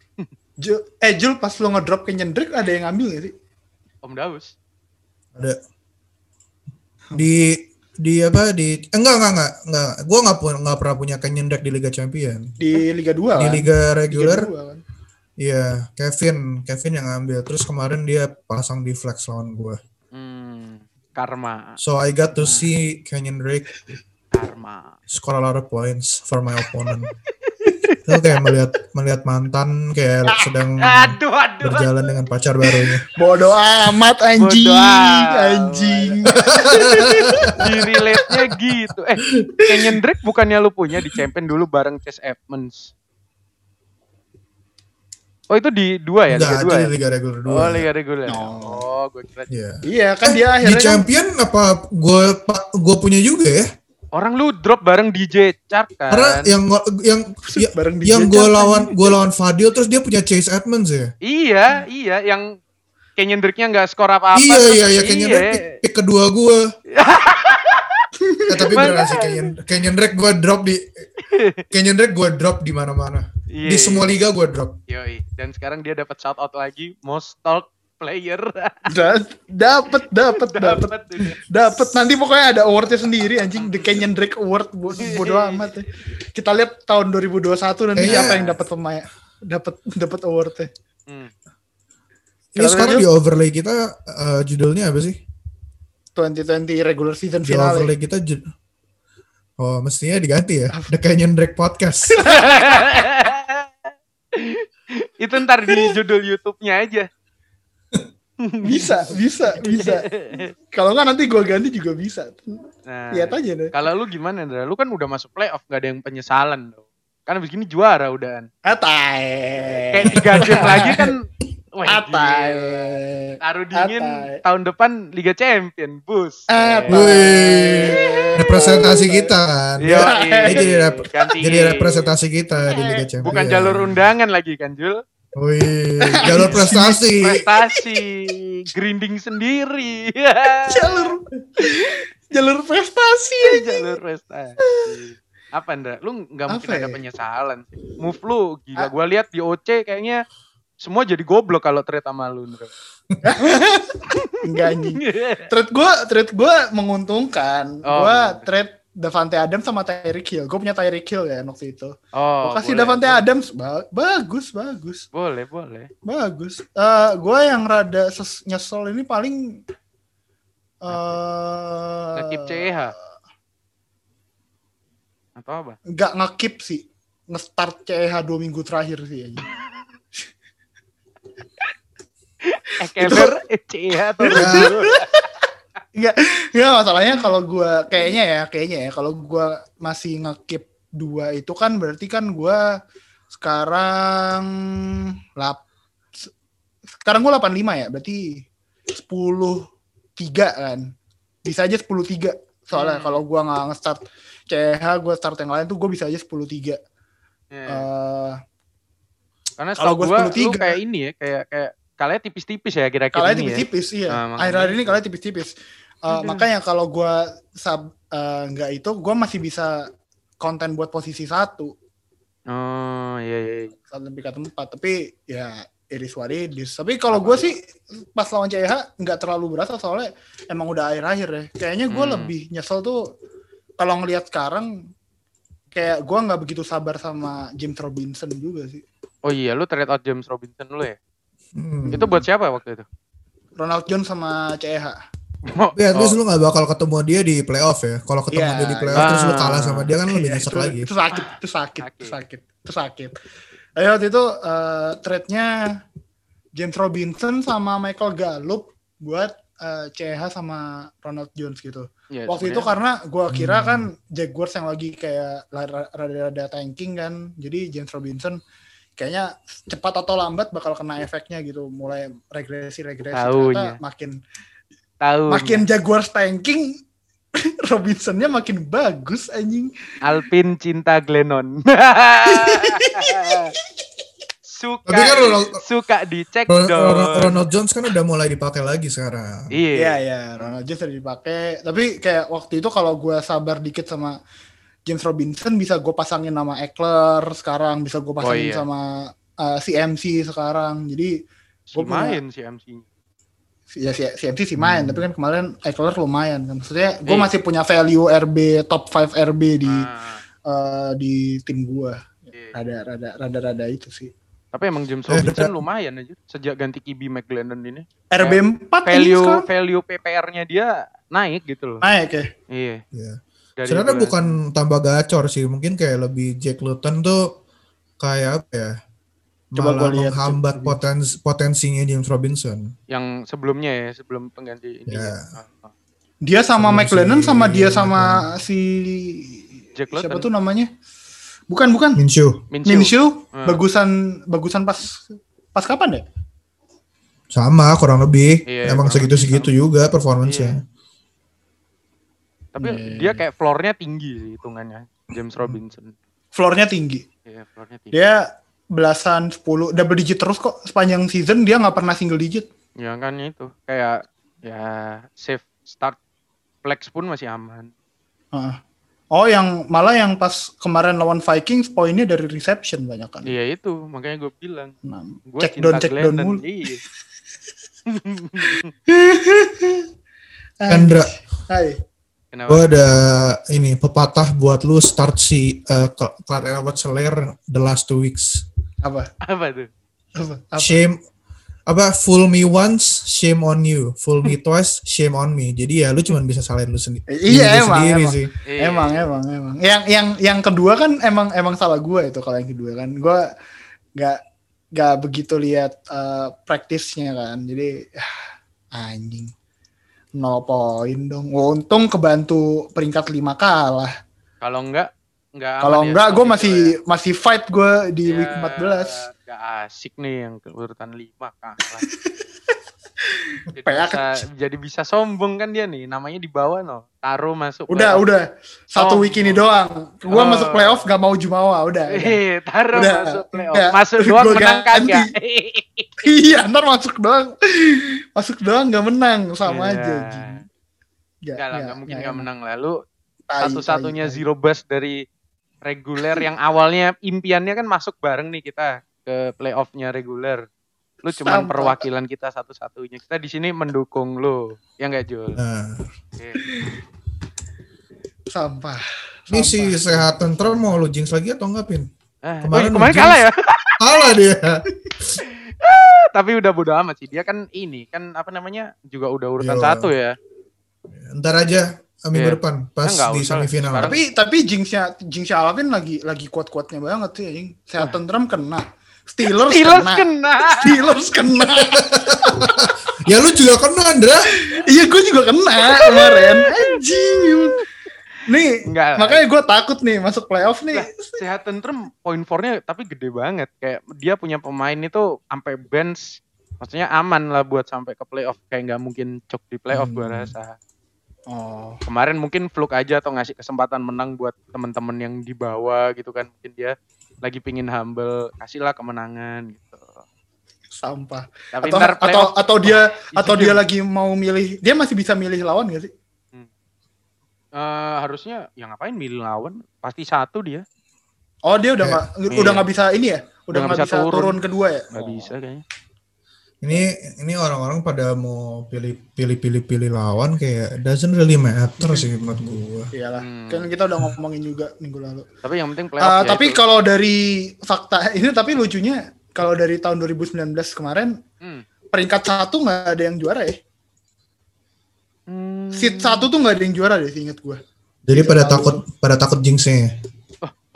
Jul, pas lu ngedrop Kenyan Drake ada yang ngambil enggak sih? Om Daus. Ada. Enggak. Gue nggak pernah punya Kenyan Drake di Liga Champion. Di Liga 2 kan? Di Liga reguler. Iya, kan? Kevin yang ngambil. Terus kemarin dia pasang di flex lawan gue. Karma. So I got to see Kenyan Drake. Karma. Score a lot of points for my opponent. Itu kayak melihat mantan kayak sedang berjalan dengan pacar barunya. Bodoh amat anjing. Di relate-nya gitu. Kenyan Drake bukannya lu punya di champion dulu bareng Chase Edmonds. Oh itu di 2 ya? Nggak, Liga 2 ya? Liga reguler 2. Oh Liga reguler. No. Oh gue kira. Iya kan dia akhirnya di champion kan... apa gue punya juga ya? Orang lu drop bareng DJ Chark kan? Karena yang gue lawan Fadil terus dia punya Chase Edmonds ya? Iya, yang Kenyan Drake-nya gak skor apa-apa. Iya, Kenyan Drake pick kedua gue. Tapi beneran sih Kenyan Drake gue drop di mana-mana. Di semua liga gue drop. Yoi, dan sekarang dia dapat shout out lagi, most talk player. Dapat nanti pokoknya ada awardnya sendiri anjing, The Kenyan Drake Award. Bodo amat ya. Kita lihat tahun 2021 nanti siapa yang dapat pemain dapat awardnya. Ini sekarang di overlay kita judulnya apa sih? 2020 regular season final. Di overlay kita mestinya diganti ya, The Kenyan Drake Podcast. Itu ntar di judul YouTube-nya aja. Bisa. Kalau nggak nanti gue ganti juga bisa. Nah, lihat aja deh. Kalau lu gimana, Andra? Lu kan udah masuk playoff, nggak ada yang penyesalan dong. Kan abis gini juara udahan. Atai. Kayak 3 game lagi kan. Atai. Taruh dingin atai. Tahun depan Liga Champion, bus. Atai. Representasi kita kan. Jadi representasi kita di Liga Champion. Bukan jalur undangan lagi kan, Jul? Wih, jalur prestasi. Prestasi, grinding sendiri. Jalur prestasi. Apa Ndra? Lu nggak mungkin ada penyesalan. Move lu gila. Gua lihat di OC kayaknya semua jadi goblok kalau trade sama lu, Ndra. Enggak anjing. Trade gue menguntungkan. Gua trade Davante Adams sama Tyreek Hill. Gue punya Tyreek Hill ya waktu itu. Oh, gue kasih Davante Adams. Bagus. Boleh. Bagus. Gue yang rada nyesel ini paling... nge-keep CEH? Atau apa? Gak nge-keep sih. Nge-start CEH 2 minggu terakhir sih. Ekeler, CEH atau Enggak masalahnya kalau gue kayaknya ya kalau gue masih nge-keep 2 itu kan berarti kan gue sekarang gue 85 ya berarti 10-3 kan bisa aja 10-3 soalnya kalau gue nggak nge-start CH gue start yang lain tuh gue bisa aja 10-3 karena kalau gue 10-3 kayak ini ya kayak kalanya tipis-tipis ya kira-kira kalanya ini tipis-tipis ya. Iya akhir-akhir ini kalanya tipis-tipis makanya kalau gue nggak itu gue masih bisa konten buat posisi 1 lebih ke tempat tapi ya iris waridis tapi kalau gue sih pas lawan CEH nggak terlalu berasa soalnya emang udah akhir-akhir ya kayaknya gue lebih nyesel tuh kalau ngelihat sekarang kayak gue nggak begitu sabar sama James Robinson juga sih. Oh iya lu trade out James Robinson lu ya. Itu buat siapa waktu itu? Ronald Jones sama CEH. Tapi at least lu gak bakal ketemu dia di playoff ya. Kalau ketemu dia di playoff terus lu kalah sama dia kan lu lebih nyesek lagi. Itu sakit. Ayo waktu itu trade-nya James Robinson sama Michael Gallup buat CEH sama Ronald Jones gitu. Yeah, waktu itu karena gue kira kan Jaguars yang lagi kayak rada-rada tanking kan. Jadi James Robinson kayaknya cepat atau lambat bakal kena efeknya gitu, mulai regresi. Ternyata makin Jaguars tanking, Robinsonnya makin bagus anjing. Alvin cinta Glennon. suka dicek dong. Ronald Jones kan udah mulai dipakai lagi sekarang. Iya, Ronald Jones udah dipakai. Tapi kayak waktu itu kalau gue sabar dikit sama James Robinson bisa gue pasangin nama Ekeler sekarang, bisa gue pasangin sama CMC sekarang. Jadi gue main CMC. Ya CMC sih main, tapi kan kemarin Ekeler lumayan. Maksudnya gue masih punya value RB top 5 RB di tim gue. Rada itu sih. Tapi emang James Robinson lumayan aja sejak ganti Kibi McGlennon ini. RB 4 value PPR-nya dia naik gitu loh. Naik ya. Iya. Yeah. Sebenarnya bukan tambah gacor sih, mungkin kayak lebih Jack Luton tuh kayak apa ya? Coba menghambat potensinya James Robinson. Yang sebelumnya ya, sebelum pengganti ini. Yeah. Dia sama McLennan sama dia sama si Jack Luton. Siapa tuh namanya? Bukan. Minshew. Bagusan pas kapan ya? Sama kurang lebih. Yeah, emang segitu-segitu juga performance-nya. Yeah. Tapi dia kayak floor-nya tinggi sih hitungannya James Robinson. Floor-nya tinggi. Iya, floor-nya tinggi. Dia belasan 10 double digit terus kok sepanjang season dia enggak pernah single digit. Ya kan itu. Kayak ya safe start flex pun masih aman. Oh, yang malah yang pas kemarin lawan Vikings poinnya dari reception banyak kan. Iya itu, makanya gue bilang. Nah, gue check down mulu. Andra. Hai. Gue ada ini pepatah buat lu start si Clyde Edwards-Helaire the last 2 weeks. Apa tuh? Shame apa fool me once, shame on you. Fool me twice, shame on me. Jadi ya lu cuma bisa salahin lu sendiri. Iya emang. Yang kedua kan emang salah gue itu kalau yang kedua kan gue nggak nggak begitu lihat praktisnya kan, jadi anjing 0 poin dong. Untung kebantu peringkat 5 kalah. Kalau enggak, kalau enggak ya, gue masih fight gue di ya, week 14. Gak asik nih yang urutan 5 kalah. jadi bisa sombong kan dia nih, namanya di bawah no. Taruh masuk. Udah. Satu week ini doang. Gue masuk playoff gak mau jumawa, udah. Taruh udah. Masuk playoff. Udah. Masuk doang menang kagak. Iya, ntar masuk doang nggak menang sama aja. Nggak mungkin nggak menang. Lalu satu-satunya zero bus dari reguler yang awalnya impiannya kan masuk bareng nih kita ke playoffnya reguler. Lu cuman perwakilan kita satu-satunya. Kita di sini mendukung lu, ya nggak Jul? Okay. Sampah. Ini si sehat tentram mau lu jinx lagi atau nggak Pin? Kemarin kalah ya? Kalah dia. Tapi udah bodo amat sih. Dia kan ini kan apa namanya juga udah urutan 1 ya. Ntar aja minggu depan pas di semifinal. Tapi jinxnya Alvin lagi kuat-kuatnya banget sih anjing. Sehat tentram kena. Steelers kena. Ya lu juga kena Andra. Iya gue juga kena kemarin. Anjing. Nih, makanya gue takut nih masuk playoff nih. Sehat tentrem, poin 4-nya tapi gede banget. Kayak dia punya pemain itu sampai bench, maksudnya aman lah buat sampai ke playoff. Kayak nggak mungkin cok di playoff gue rasa. Oh, kemarin mungkin fluke aja atau ngasih kesempatan menang buat temen-temen yang di bawah gitu kan. Mungkin dia lagi pingin humble, kasihlah kemenangan gitu. Sampah. Tapi atau dia lagi mau milih, dia masih bisa milih lawan nggak sih? Harusnya yang ngapain milih lawan pasti 1 dia. Oh dia udah nggak bisa ini ya, udah nggak bisa turun kedua ya. Nggak bisa kayaknya. Ini orang-orang pada mau pilih lawan kayak doesn't really matter sih menurut gua. Iyalah, kan kita udah ngomongin juga minggu lalu. Tapi yang penting playoff. Tapi kalau dari fakta ini, tapi lucunya kalau dari tahun 2019 kemarin peringkat 1 nggak ada yang juara ya. Seed 1 tuh nggak ada yang juara deh, inget gue. Jadi pada takut jinxnya.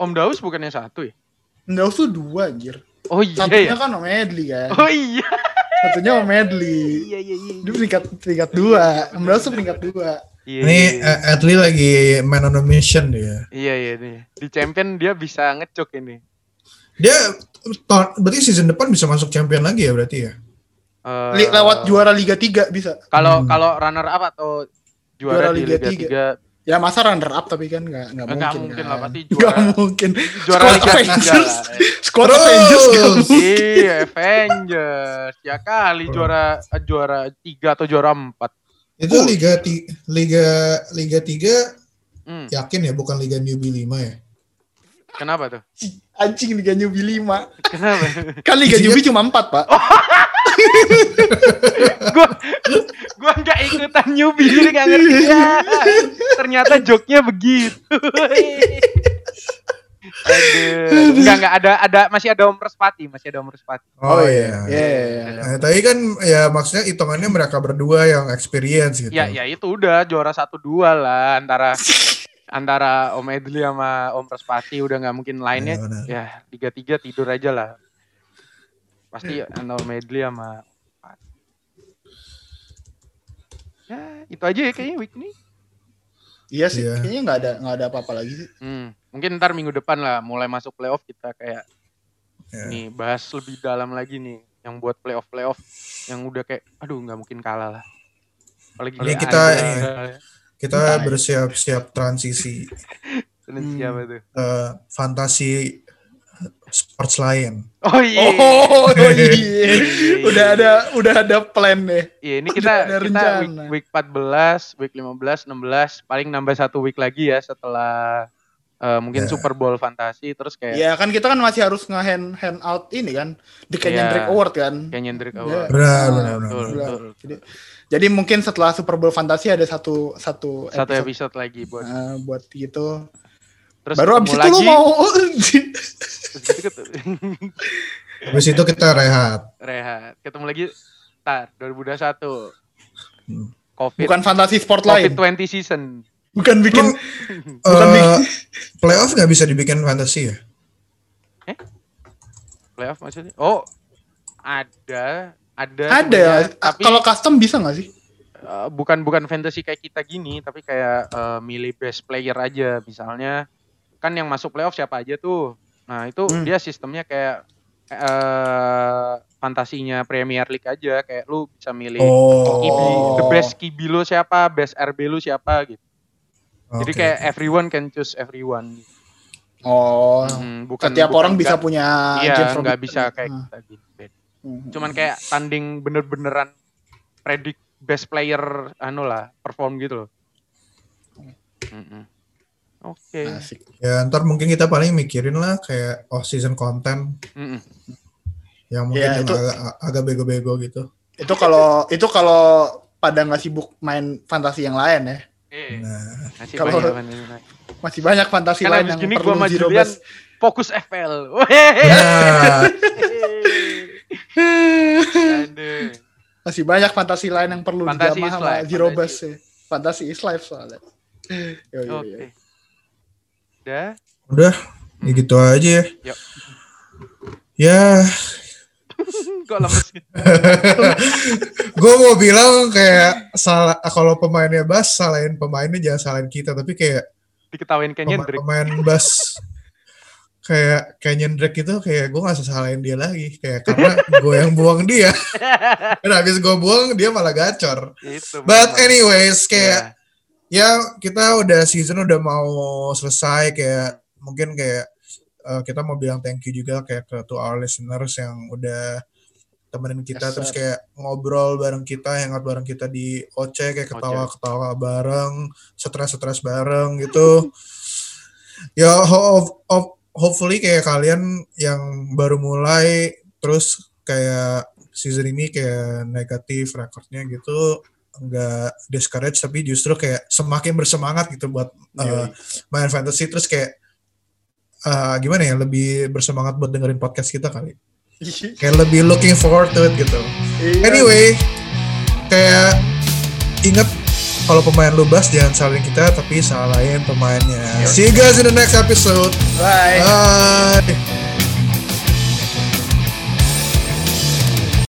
Om Daus bukannya 1 ya? Om Daus tuh 2 anjir. Oh iya. Satunya kan Om Edli kan. Oh iya. Satunya Om Edli. Iya. Dia peringkat 2. Om Daus tuh peringkat 2. Iya. Ini Edli lagi man on a mission dia. Iya nih. Di champion dia bisa ngecok ini. Dia berarti season depan bisa masuk champion lagi ya berarti ya? Lewat juara Liga 3 bisa. Kalau runner up atau juara di Liga 3. Ya masa runner up tapi kan enggak mungkin lah pasti juara. Enggak mungkin. Juara Liga 3. Squad Avengers enggak mungkin. Iya, Avengers. Ya kali juara 3 atau juara 4. Itu Liga 3 yakin ya bukan Liga Newbie 5 ya? Kenapa tuh? Anjing Liga Newbie 5. Kenapa? Kan Liga Newbie cuma 4, Pak. Gua nggak ikutan newbie jadi nggak ngerti ya. Ternyata joke-nya begitu. Aduh, nggak ada masih ada Om Respati. Oh iya. Tapi kan ya maksudnya hitungannya mereka berdua yang experience gitu. Ya itu udah juara 1-2 lah antara Om Edli sama Om Respati udah nggak mungkin lainnya. Ya 3-3 tidur aja lah. Pasti Andor Medley sama ya itu aja ya kayaknya week ini. Iya sih kayaknya nggak ada apa-apa lagi sih. Mungkin ntar minggu depan lah mulai masuk playoff kita kayak nih bahas lebih dalam lagi nih yang buat playoff yang udah kayak aduh nggak mungkin kalah lah. Apalagi kita bersiap-siap transisi. Siapa tuh? Fantasi sports lain. Oh iya. Udah ada plan nih. Iya, ini kita week 14, week 15, 16, paling nambah 1 week lagi ya setelah mungkin Super Bowl Fantasi terus kayak. Iya, kan kita kan masih harus nge-hand out ini kan, di Kenyan Drake Award kan. Kenyan Drake Award. Benar. Jadi mungkin setelah Super Bowl Fantasi ada satu episode lagi buat gitu. Terus baru abis itu lu mau abis itu kita rehat ketemu lagi ntar 2021 COVID bukan fantasi sport lain COVID 20 season bukan bikin playoff gak bisa dibikin fantasi ya playoff maksudnya Ada tapi kalau custom bisa nggak sih? Bukan fantasy kayak kita gini, tapi kayak milih best player aja. Misalnya kan yang masuk playoff siapa aja tuh. Nah itu dia sistemnya kayak fantasinya Premier League aja. Kayak lu bisa milih kibi, the best kibi lu siapa, best RB lu siapa gitu. Okay. Jadi kayak everyone can choose everyone. Bukan setiap orang bisa punya. Iya, nggak bisa kayak kita gitu. Cuman kayak tanding bener-beneran predict best player perform gitu loh. Oke. Okay. Ya ntar mungkin kita paling mikirin lah kayak off season content. Yang mungkin ya, agak bego-bego gitu. Itu kalau pada nggak sibuk main fantasi yang lain ya. Nah, masih banyak fantasi lain yang perlu gua zero base. Fokus FPL. Nah. Masih banyak fantasi lain yang perlu dijamah sama zero base. Fantasi is life soalnya. Oke. Udah, ya gitu aja ya. Yep. Ya. Kok lemes gitu? Gue mau bilang kayak salah kalau pemainnya Bas, salahin pemainnya, jangan salahin kita, tapi kayak diketawain Kenyan Drake. Pemain Bas kayak Kenyan Drake itu kayak gue nggak salahin dia lagi, kayak karena gue yang buang dia. Dan habis gue buang dia malah gacor. But anyways kayak ya kita udah season udah mau selesai, kayak mungkin kayak kita mau bilang thank you juga kayak ke to our listeners yang udah temenin kita, terus kayak ngobrol bareng kita, hangout bareng kita di OC, kayak ketawa-ketawa bareng, stres-stres bareng gitu. Ya hopefully kayak kalian yang baru mulai terus kayak season ini kayak negatif rekornya gitu, nggak discourage, tapi justru kayak semakin bersemangat gitu buat main fantasy, terus kayak gimana ya, lebih bersemangat buat dengerin podcast kita kali, kayak lebih looking forward to it gitu. Anyway, kayak inget kalau pemain lu Bas jangan salahin kita, tapi salahin pemainnya. See you guys in the next episode. Bye.